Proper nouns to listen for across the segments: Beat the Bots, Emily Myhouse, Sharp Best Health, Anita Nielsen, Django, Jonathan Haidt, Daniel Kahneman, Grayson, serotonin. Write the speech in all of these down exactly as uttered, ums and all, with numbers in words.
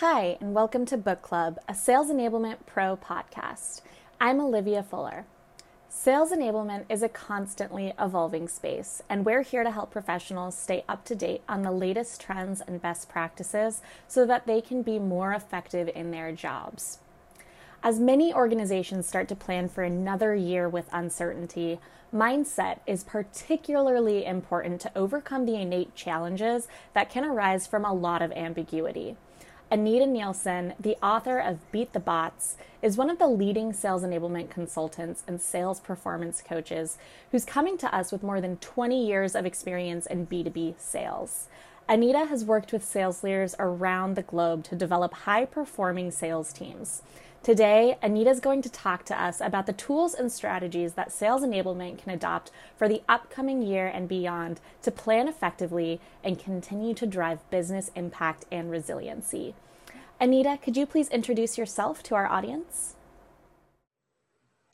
Hi, and welcome to Book Club, a Sales Enablement Pro podcast. I'm Olivia Fuller. Sales enablement is a constantly evolving space, and we're here to help professionals stay up to date on the latest trends and best practices so that they can be more effective in their jobs. As many organizations start to plan for another year with uncertainty, mindset is particularly important to overcome the innate challenges that can arise from a lot of ambiguity. Anita Nielsen, the author of Beat the Bots, is one of the leading sales enablement consultants and sales performance coaches who's coming to us with more than twenty years of experience in B two B sales. Anita has worked with sales leaders around the globe to develop high-performing sales teams. Today, Anita is going to talk to us about the tools and strategies that sales enablement can adopt for the upcoming year and beyond to plan effectively and continue to drive business impact and resiliency. Anita, could you please introduce yourself to our audience?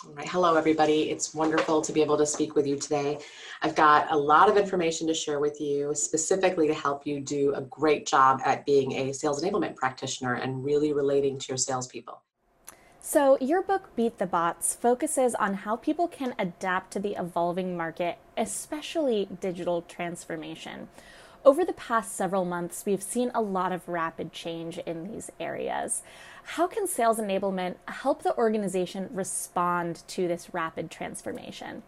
All right. Hello, everybody. It's wonderful to be able to speak with you today. I've got a lot of information to share with you, specifically to help you do a great job at being a sales enablement practitioner and really relating to your salespeople. So your book, Beat the Bots, focuses on how people can adapt to the evolving market, especially digital transformation. Over the past several months, we've seen a lot of rapid change in these areas. How can sales enablement help the organization respond to this rapid transformation?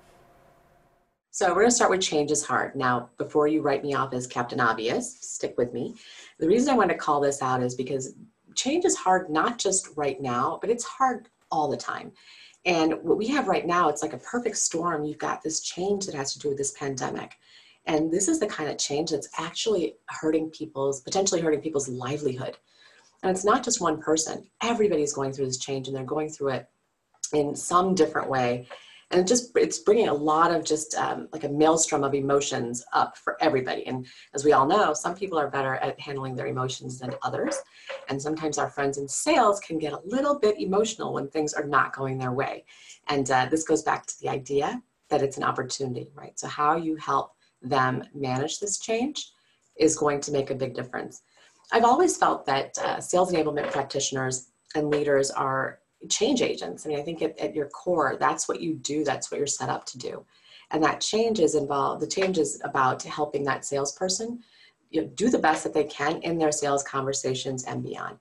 So we're going to start with change is hard. Now, before you write me off as Captain Obvious, stick with me. The reason I want to call this out is because change is hard, not just right now, but it's hard all the time. And what we have right now, it's like a perfect storm. You've got this change that has to do with this pandemic. And this is the kind of change that's actually hurting people's, potentially hurting people's livelihood. And it's not just one person. Everybody's going through this change and they're going through it in some different way. And it just, it's bringing a lot of just um, like a maelstrom of emotions up for everybody. And as we all know, some people are better at handling their emotions than others. And sometimes our friends in sales can get a little bit emotional when things are not going their way. And uh, this goes back to the idea that it's an opportunity, right? So how you help them manage this change is going to make a big difference. I've always felt that uh, sales enablement practitioners and leaders are change agents. I mean, I think at, at your core, that's what you do. That's what you're set up to do. And that change is involved, the change is about helping that salesperson, you know, do the best that they can in their sales conversations and beyond.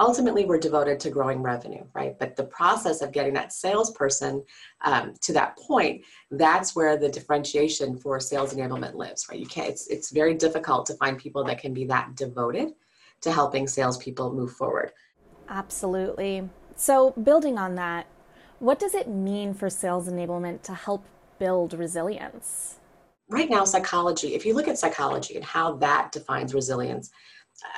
Ultimately, we're devoted to growing revenue, right? But the process of getting that salesperson um, to that point, that's where the differentiation for sales enablement lives, right? You can't, it's, it's very difficult to find people that can be that devoted to helping salespeople move forward. Absolutely. So building on that, what does it mean for sales enablement to help build resilience? Right now, psychology, if you look at psychology and how that defines resilience,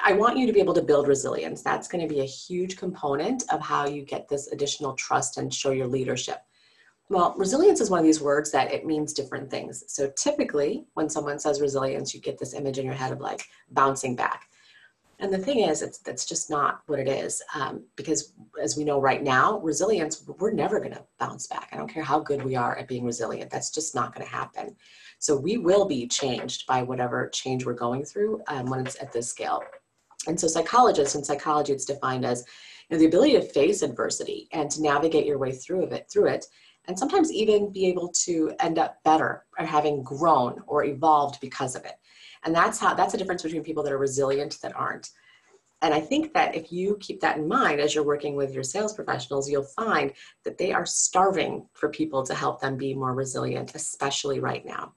I want you to be able to build resilience. That's going to be a huge component of how you get this additional trust and show your leadership. Well, resilience is one of these words that it means different things. So typically when someone says resilience, you get this image in your head of like bouncing back. And the thing is, it's, that's just not what it is. Um, because as we know right now, resilience, we're never going to bounce back. I don't care how good we are at being resilient. That's just not going to happen. So we will be changed by whatever change we're going through um, when it's at this scale. And so psychologists and psychology, it's defined as you know, the ability to face adversity and to navigate your way through of it, through it, and sometimes even be able to end up better or having grown or evolved because of it. And that's how, that's the difference between people that are resilient that aren't. And I think that if you keep that in mind as you're working with your sales professionals, you'll find that they are starving for people to help them be more resilient, especially right now.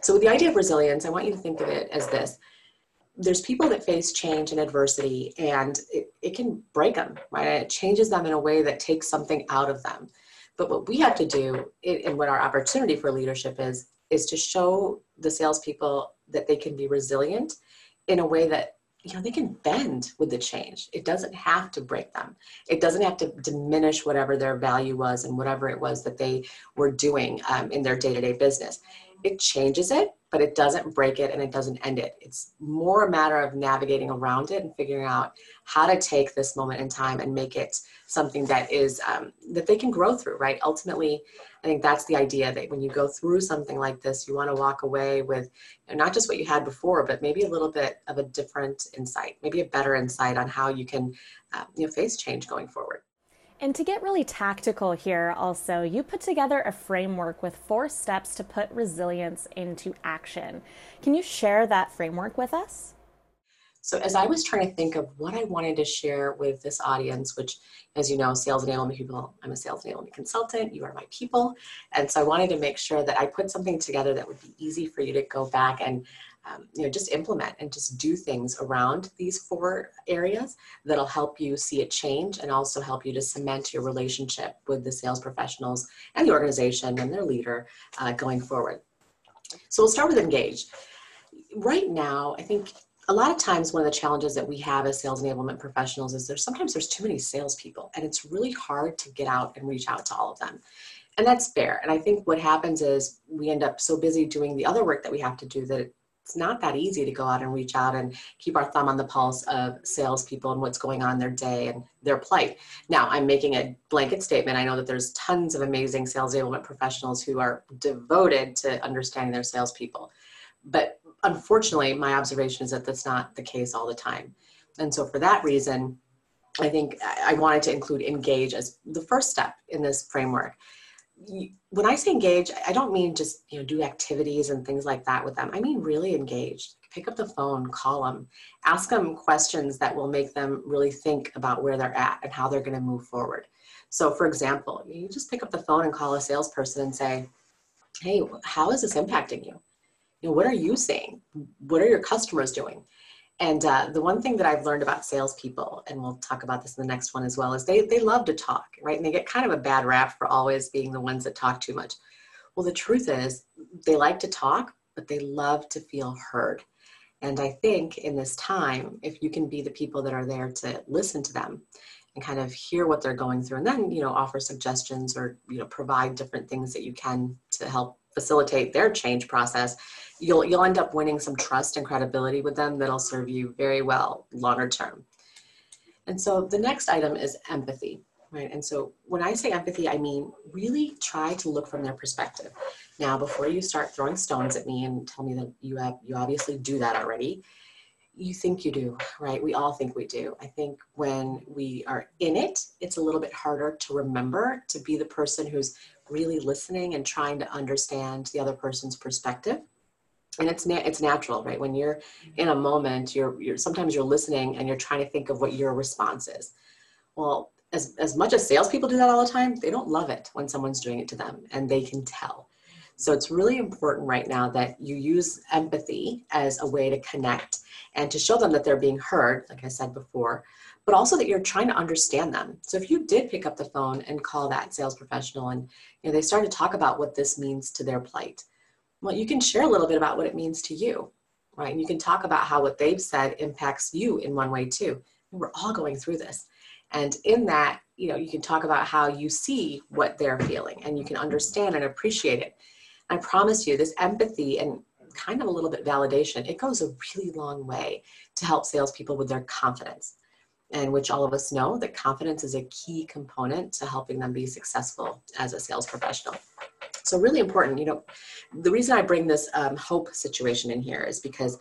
So with the idea of resilience, I want you to think of it as this. There's people that face change and adversity, and it, it can break them, right? It changes them in a way that takes something out of them. But what we have to do, and what our opportunity for leadership is, is to show the salespeople that they can be resilient in a way that, you know, they can bend with the change. It doesn't have to break them. It doesn't have to diminish whatever their value was and whatever it was that they were doing um, in their day-to-day business. It changes it, but it doesn't break it and it doesn't end it. It's more a matter of navigating around it and figuring out how to take this moment in time and make it something that is, um, that they can grow through, right? Ultimately, I think that's the idea, that when you go through something like this, you want to walk away with, you know, not just what you had before, but maybe a little bit of a different insight, maybe a better insight on how you can uh, you know, face change going forward. And to get really tactical here also, you put together a framework with four steps to put resilience into action. Can you share that framework with us? So as I was trying to think of what I wanted to share with this audience, which, as you know, sales enablement people, I'm a sales enablement consultant, you are my people. And so I wanted to make sure that I put something together that would be easy for you to go back and Um, you know, just implement and just do things around these four areas that'll help you see a change and also help you to cement your relationship with the sales professionals and the organization and their leader uh, going forward. So we'll start with engage. Right now, I think a lot of times one of the challenges that we have as sales enablement professionals is there's sometimes there's too many salespeople, and it's really hard to get out and reach out to all of them. And that's fair. And I think what happens is we end up so busy doing the other work that we have to do that it, it's not that easy to go out and reach out and keep our thumb on the pulse of salespeople and what's going on in their day and their plight. Now, I'm making a blanket statement. I know that there's tons of amazing sales enablement professionals who are devoted to understanding their salespeople. But unfortunately, my observation is that that's not the case all the time. And so for that reason, I think I wanted to include engage as the first step in this framework. When I say engage, I don't mean just, you know, do activities and things like that with them. I mean really engage. Pick up the phone, call them, ask them questions that will make them really think about where they're at and how they're going to move forward. So for example, you just pick up the phone and call a salesperson and say, hey, how is this impacting you? You know, what are you seeing? What are your customers doing? And uh, the one thing that I've learned about salespeople, and we'll talk about this in the next one as well, is they, they love to talk, right? And they get kind of a bad rap for always being the ones that talk too much. Well, the truth is they like to talk, but they love to feel heard. And I think in this time, if you can be the people that are there to listen to them and kind of hear what they're going through, and then, you know, offer suggestions or, you know, provide different things that you can to help facilitate their change process, you'll you'll end up winning some trust and credibility with them that'll serve you very well longer term. And so the next item is empathy, right? And so when I say empathy, I mean really try to look from their perspective. Now, before you start throwing stones at me and tell me that you have you obviously do that already, you think you do, right? We all think we do. I think when we are in it, it's a little bit harder to remember to be the person who's really listening and trying to understand the other person's perspective. And it's na it's natural, right? When you're in a moment, you're you're sometimes you're listening and you're trying to think of what your response is. Well, as as much as salespeople do that all the time, they don't love it when someone's doing it to them, and they can tell. So it's really important right now that you use empathy as a way to connect and to show them that they're being heard, like I said before, but also that you're trying to understand them. So if you did pick up the phone and call that sales professional and, you know, they started to talk about what this means to their plight, well, you can share a little bit about what it means to you, right? And you can talk about how what they've said impacts you in one way too. And we're all going through this. And in that, you know, you can talk about how you see what they're feeling and you can understand and appreciate it. I promise you, this empathy and kind of a little bit validation, it goes a really long way to help salespeople with their confidence, and which all of us know that confidence is a key component to helping them be successful as a sales professional. So really important, you know, the reason I bring this um, hope situation in here is because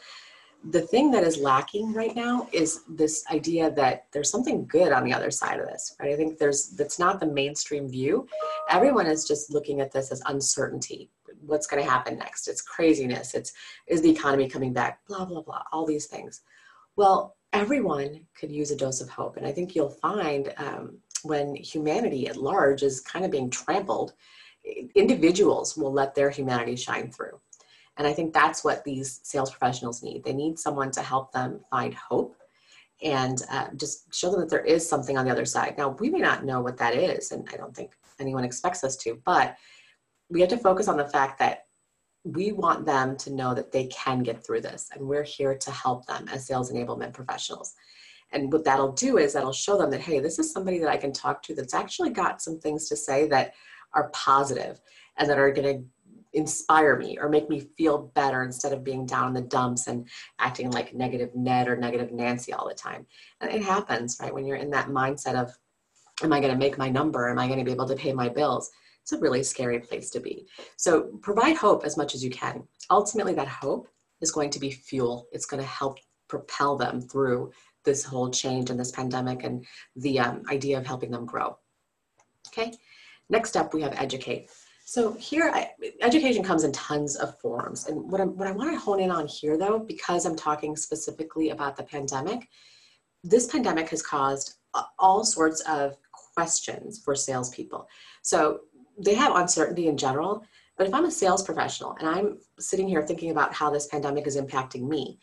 the thing that is lacking right now is this idea that there's something good on the other side of this, right? I think there's, that's not the mainstream view. Everyone is just looking at this as uncertainty. What's going to happen next? It's craziness. It's, is the economy coming back? Blah, blah, blah, all these things. Well, everyone could use a dose of hope. And I think you'll find um, when humanity at large is kind of being trampled, individuals will let their humanity shine through. And I think that's what these sales professionals need. They need someone to help them find hope and uh, just show them that there is something on the other side. Now, we may not know what that is, and I don't think anyone expects us to, but we have to focus on the fact that we want them to know that they can get through this, and we're here to help them as sales enablement professionals. And what that'll do is that'll show them that, hey, this is somebody that I can talk to that's actually got some things to say that are positive and that are going to inspire me or make me feel better instead of being down in the dumps and acting like negative Ned or negative Nancy all the time. And it happens, right? When you're in that mindset of, am I going to make my number? Am I going to be able to pay my bills? It's a really scary place to be. So provide hope as much as you can. Ultimately, that hope is going to be fuel. It's going to help propel them through this whole change and this pandemic and the um, idea of helping them grow. Okay, next up we have educate. So here, I, education comes in tons of forms. And what, I'm, what I want to hone in on here though, because I'm talking specifically about the pandemic, this pandemic has caused all sorts of questions for salespeople. So they have uncertainty in general, but if I'm a sales professional and I'm sitting here thinking about how this pandemic is impacting me,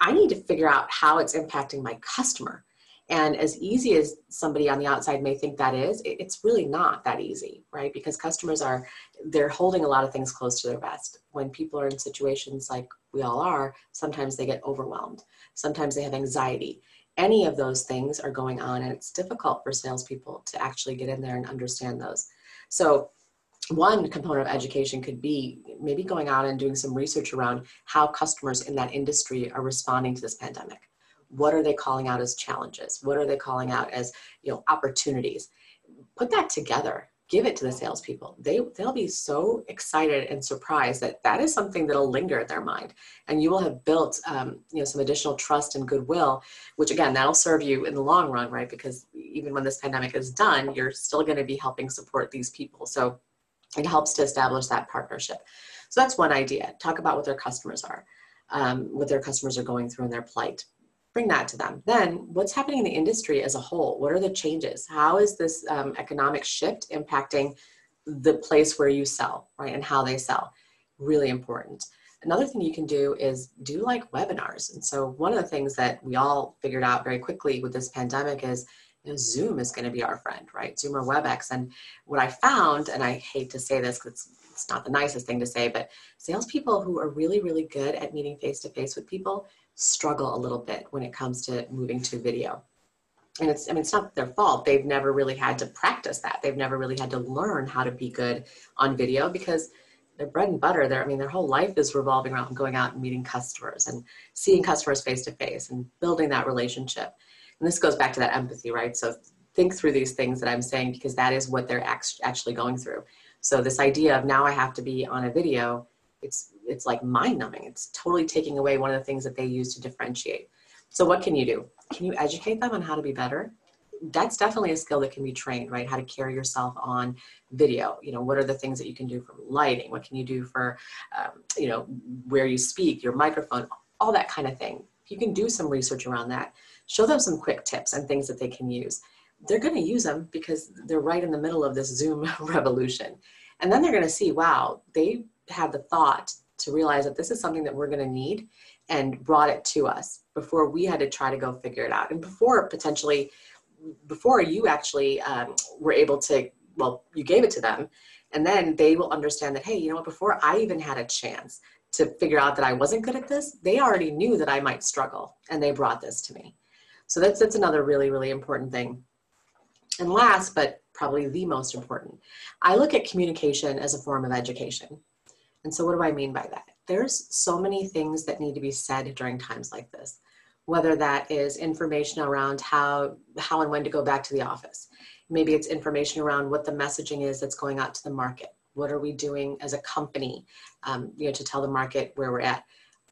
I need to figure out how it's impacting my customer. And as easy as somebody on the outside may think that is, it's really not that easy, right? Because customers are, they're holding a lot of things close to their vest. When people are in situations like we all are, sometimes they get overwhelmed. Sometimes they have anxiety. Any of those things are going on, and it's difficult for salespeople to actually get in there and understand those. So one component of education could be maybe going out and doing some research around how customers in that industry are responding to this pandemic. What are they calling out as challenges? What are they calling out as, you know, opportunities? Put that together, give it to the salespeople. They, they'll be so excited and surprised that that is something that'll linger in their mind. And you will have built, um, you know, some additional trust and goodwill, which again, that'll serve you in the long run, right? Because even when this pandemic is done, you're still going to be helping support these people. So it helps to establish that partnership. So that's one idea. Talk about what their customers are, um, what their customers are going through in their plight. Bring that to them. Then what's happening in the industry as a whole? What are the changes? How is this um, economic shift impacting the place where you sell, right? And how they sell? Really important. Another thing you can do is do like webinars. And so one of the things that we all figured out very quickly with this pandemic is, you know, Zoom is going to be our friend, right? Zoom or WebEx. And what I found, and I hate to say this because it's, it's not the nicest thing to say, but salespeople who are really, really good at meeting face-to-face with people struggle a little bit when it comes to moving to video. And it's, I mean, it's not their fault. They've never really had to practice that. They've never really had to learn how to be good on video because their bread and butter, their, I mean, their whole life is revolving around going out and meeting customers and seeing customers face-to-face and building that relationship. And this goes back to that empathy, right? So think through these things that I'm saying because that is what they're actually going through. So this idea of now I have to be on a video, it's, it's like mind-numbing. It's totally taking away one of the things that they use to differentiate. So what can you do? Can you educate them on how to be better? That's definitely a skill that can be trained, right? How to carry yourself on video. You know, what are the things that you can do for lighting? What can you do for, um, you know, where you speak, your microphone, all that kind of thing. You can do some research around that. Show them some quick tips and things that they can use. They're going to use them because they're right in the middle of this Zoom revolution. And then they're going to see, wow, they had the thought to realize that this is something that we're going to need and brought it to us before we had to try to go figure it out. And before potentially, before you actually um, were able to, well, you gave it to them. And then they will understand that, hey, you know what, before I even had a chance to figure out that I wasn't good at this, they already knew that I might struggle and they brought this to me. So that's, that's another really, really important thing. And last, but probably the most important, I look at communication as a form of education. And so what do I mean by that? There's so many things that need to be said during times like this, whether that is information around how, how and when to go back to the office. Maybe it's information around what the messaging is that's going out to the market. What are we doing as a company, um, you know, to tell the market where we're at?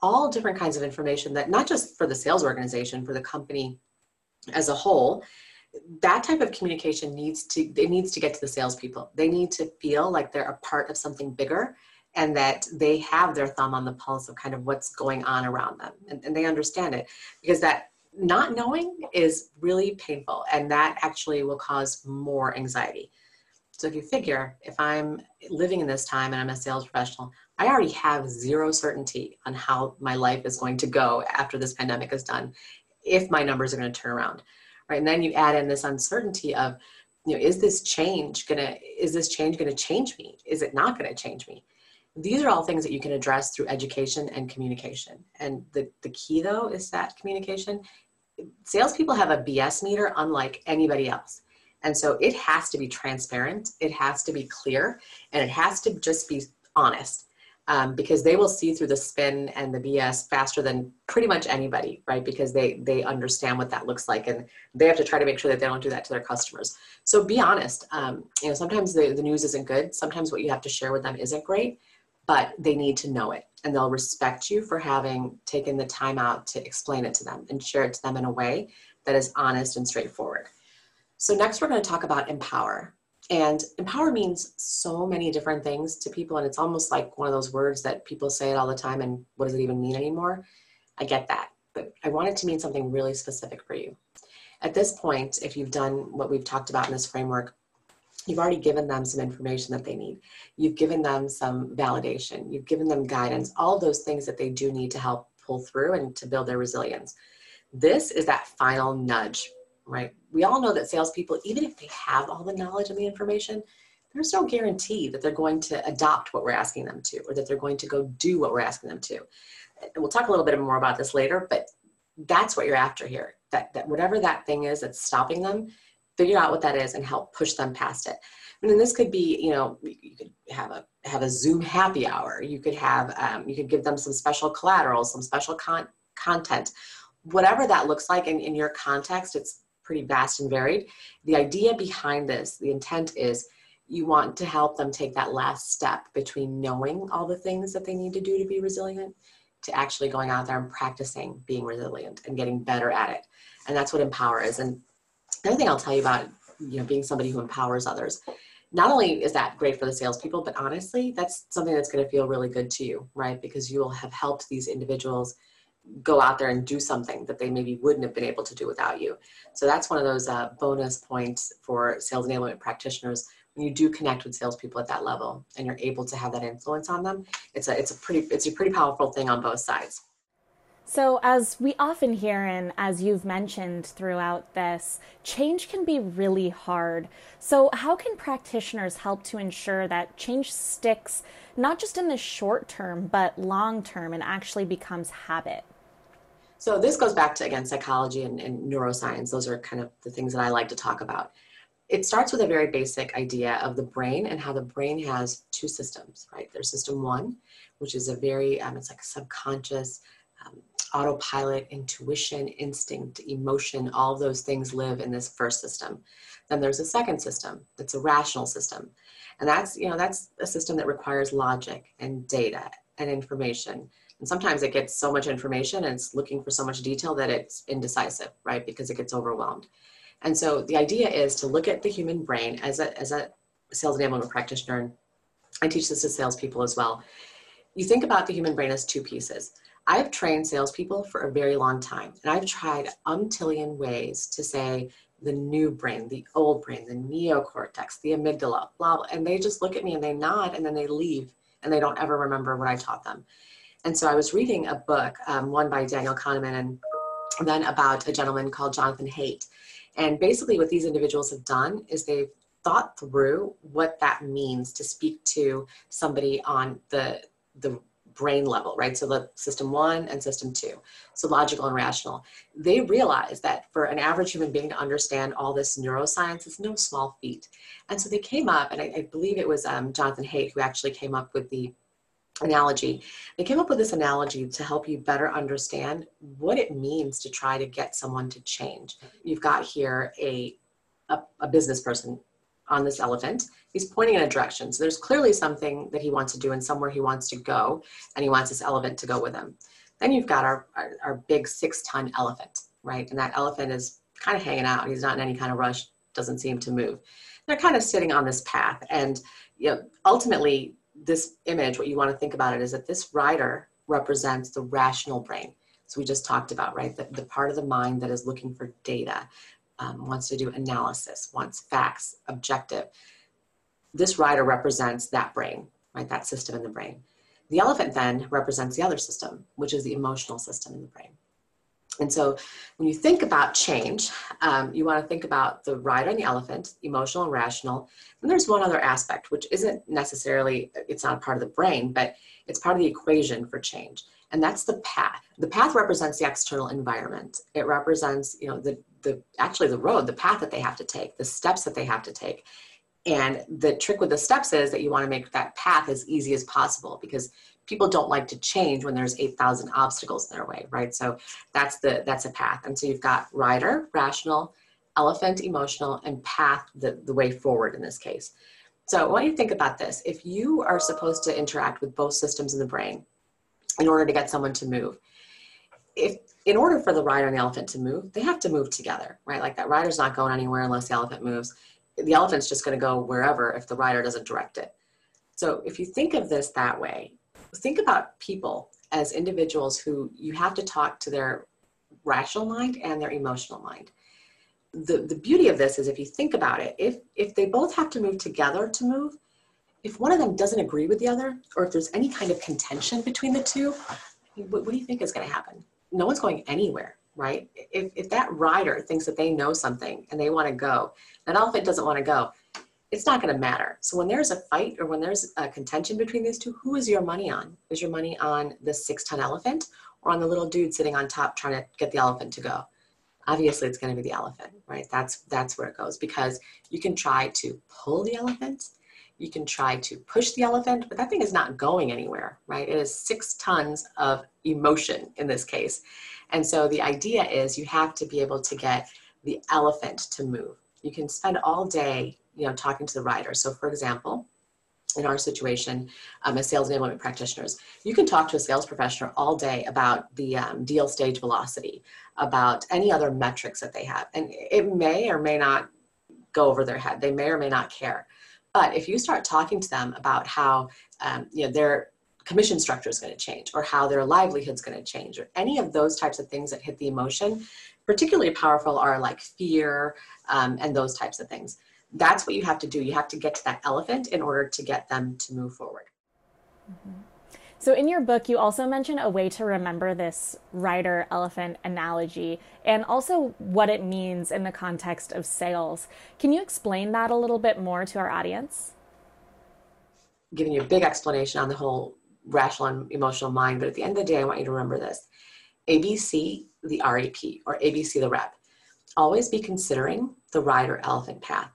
All different kinds of information that not just for the sales organization, for the company as a whole, that type of communication needs to, it needs to get to the salespeople. They need to feel like they're a part of something bigger and that they have their thumb on the pulse of kind of what's going on around them. And, and they understand it because that not knowing is really painful and that actually will cause more anxiety. So if you figure, if I'm living in this time and I'm a sales professional, I already have zero certainty on how my life is going to go after this pandemic is done, if my numbers are going to turn around, right? And then you add in this uncertainty of, you know, is this change going to, is this change going to change me? Is it not going to change me? These are all things that you can address through education and communication. And the, the key though is that communication. Salespeople have a B S meter unlike anybody else. And so it has to be transparent, it has to be clear, and it has to just be honest. um, because they will see through the spin and the B S faster than pretty much anybody, right? Because they, they understand what that looks like, and they have to try to make sure that they don't do that to their customers. So be honest. Um, you know, sometimes the, the news isn't good. Sometimes what you have to share with them isn't great, but they need to know it, and they'll respect you for having taken the time out to explain it to them and share it to them in a way that is honest and straightforward. So next we're going to talk about empower. And empower means so many different things to people, and it's almost like one of those words that people say it all the time, and what does it even mean anymore? I get that, but I want it to mean something really specific for you. At this point, if you've done what we've talked about in this framework, you've already given them some information that they need. You've given them some validation. You've given them guidance, all those things that they do need to help pull through and to build their resilience. This is that final nudge, right? We all know that salespeople, even if they have all the knowledge and the information, there's no guarantee that they're going to adopt what we're asking them to, or that they're going to go do what we're asking them to. And we'll talk a little bit more about this later, but that's what you're after here, that, that whatever that thing is that's stopping them, figure out what that is and help push them past it. And then this could be, you know, you could have a have a Zoom happy hour. You could have, um, you could give them some special collateral, some special con content, whatever that looks like. And in your context, it's pretty vast and varied. The idea behind this, the intent is you want to help them take that last step between knowing all the things that they need to do to be resilient to actually going out there and practicing being resilient and getting better at it. And that's what empower is. And the other thing I'll tell you about, you know, being somebody who empowers others, not only is that great for the salespeople, but honestly, that's something that's going to feel really good to you, right? Because you will have helped these individuals go out there and do something that they maybe wouldn't have been able to do without you. So that's one of those uh, bonus points for sales enablement practitioners. When you do connect with salespeople at that level and you're able to have that influence on them, it's a, it's a pretty, it's a pretty powerful thing on both sides. So as we often hear, and as you've mentioned throughout this, change can be really hard. So how can practitioners help to ensure that change sticks, not just in the short term, but long term, and actually becomes habit? So this goes back to, again, psychology and, and neuroscience. Those are kind of the things that I like to talk about. It starts with a very basic idea of the brain and how the brain has two systems, right? There's system one, which is a very, um, it's like subconscious, um, autopilot, intuition, instinct, emotion, all those things live in this first system. Then there's a second system that's a rational system. And that's, you know, that's a system that requires logic and data and information. And sometimes it gets so much information and it's looking for so much detail that it's indecisive, right? Because it gets overwhelmed. And so the idea is to look at the human brain as a, as a sales enablement practitioner. And I teach this to salespeople as well. You think about the human brain as two pieces. I've trained salespeople for a very long time, and I've tried umptillion ways to say the new brain, the old brain, the neocortex, the amygdala, blah, blah, and they just look at me and they nod and then they leave and they don't ever remember what I taught them. And so I was reading a book, um, one by Daniel Kahneman and then about a gentleman called Jonathan Haidt. And basically what these individuals have done is they've thought through what that means to speak to somebody on the, the brain level, right? So the system one and system two, so logical and rational. They realize that for an average human being to understand all this neuroscience is no small feat. And so they came up, and I, I believe it was um, Jonathan Haidt who actually came up with the analogy. They came up with this analogy to help you better understand what it means to try to get someone to change. You've got here a, a, a business person on this elephant. He's pointing in a direction. So there's clearly something that he wants to do and somewhere he wants to go, and he wants this elephant to go with him. Then you've got our, our, our big six ton elephant, right? And that elephant is kind of hanging out. He's not in any kind of rush, doesn't seem to move. They're kind of sitting on this path. And you know, ultimately this image, what you want to think about it is that this rider represents the rational brain. So we just talked about, right? The, the part of the mind that is looking for data, Um, wants to do analysis, wants facts, objective. This rider represents that brain, right? That system in the brain. The elephant then represents the other system, which is the emotional system in the brain. And so when you think about change, um, you want to think about the rider and the elephant, emotional and rational. And there's one other aspect, which isn't necessarily, it's not a part of the brain, but it's part of the equation for change. And that's the path. The path represents the external environment. It represents, you know, the The, actually the road, the path that they have to take, the steps that they have to take. And the trick with the steps is that you want to make that path as easy as possible, because people don't like to change when there's eight thousand obstacles in their way, right? So that's the, that's a path. And so you've got rider, rational, elephant, emotional, and path, the, the way forward in this case. So I want you to think about this. If you are supposed to interact with both systems in the brain in order to get someone to move, if in order for the rider and the elephant to move, they have to move together, right? Like that rider's not going anywhere unless the elephant moves. The elephant's just going to go wherever if the rider doesn't direct it. So if you think of this that way, think about people as individuals who you have to talk to their rational mind and their emotional mind. The, the beauty of this is if you think about it, if, if they both have to move together to move, if one of them doesn't agree with the other, or if there's any kind of contention between the two, what, what do you think is going to happen? No one's going anywhere, right? If, if that rider thinks that they know something and they want to go, that elephant doesn't want to go, it's not going to matter. So when there's a fight or when there's a contention between these two, who is your money on? Is your money on the six-ton elephant or on the little dude sitting on top trying to get the elephant to go? Obviously, it's going to be the elephant, right? That's, that's where it goes, because you can try to pull the elephant. You can try to push the elephant, but that thing is not going anywhere, right? It is six tons of emotion in this case. And so the idea is you have to be able to get the elephant to move. You can spend all day, you know, talking to the rider. So for example, in our situation, um, as sales enablement practitioners, you can talk to a sales professional all day about the um, deal stage velocity, about any other metrics that they have. And it may or may not go over their head. They may or may not care. But if you start talking to them about how um, you know, their commission structure is going to change, or how their livelihood is going to change, or any of those types of things that hit the emotion, particularly powerful are like fear um, and those types of things. That's what you have to do. You have to get to that elephant in order to get them to move forward. Mm-hmm. So in your book, you also mention a way to remember this rider-elephant analogy and also what it means in the context of sales. Can you explain that a little bit more to our audience? I'm giving you a big explanation on the whole rational and emotional mind, but at the end of the day, I want you to remember this. A B C, the R E P, or A B C, the rep. Always be considering the rider-elephant path.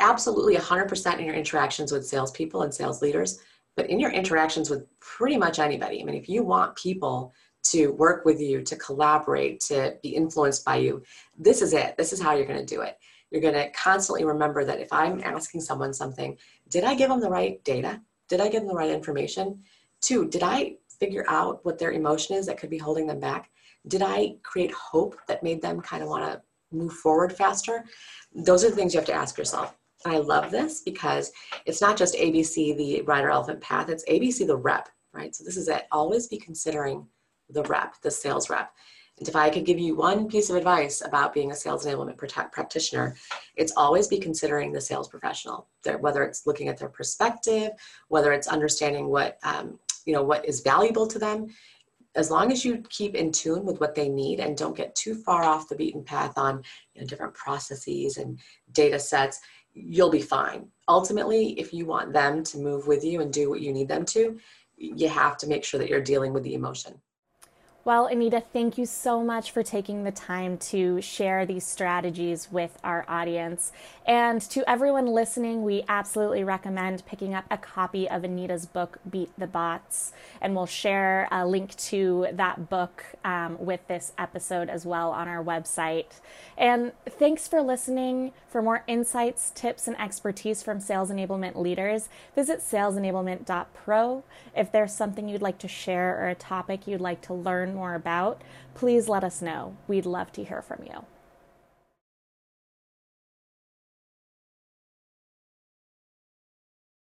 Absolutely one hundred percent in your interactions with salespeople and sales leaders, but in your interactions with pretty much anybody. I mean, if you want people to work with you, to collaborate, to be influenced by you, this is it. This is how you're going to do it. You're going to constantly remember that if I'm asking someone something, did I give them the right data? Did I give them the right information? Two, did I figure out what their emotion is that could be holding them back? Did I create hope that made them kind of want to move forward faster? Those are the things you have to ask yourself. I love this because it's not just A B C, the rider elephant path, it's A B C, the rep, right? So this is it. Always be considering the rep, the sales rep. And if I could give you one piece of advice about being a sales enablement practitioner, it's always be considering the sales professional, whether it's looking at their perspective, whether it's understanding what, um, you know, what is valuable to them. As long as you keep in tune with what they need and don't get too far off the beaten path on, you know, different processes and data sets, you'll be fine. Ultimately, if you want them to move with you and do what you need them to, you have to make sure that you're dealing with the emotion. Well, Anita, thank you so much for taking the time to share these strategies with our audience. And to everyone listening, we absolutely recommend picking up a copy of Anita's book, Beat the Bots, and we'll share a link to that book um, with this episode as well on our website. And thanks for listening. For more insights, tips, and expertise from sales enablement leaders, visit sales enablement dot pro. If there's something you'd like to share or a topic you'd like to learn more about, please let us know. We'd love to hear from you.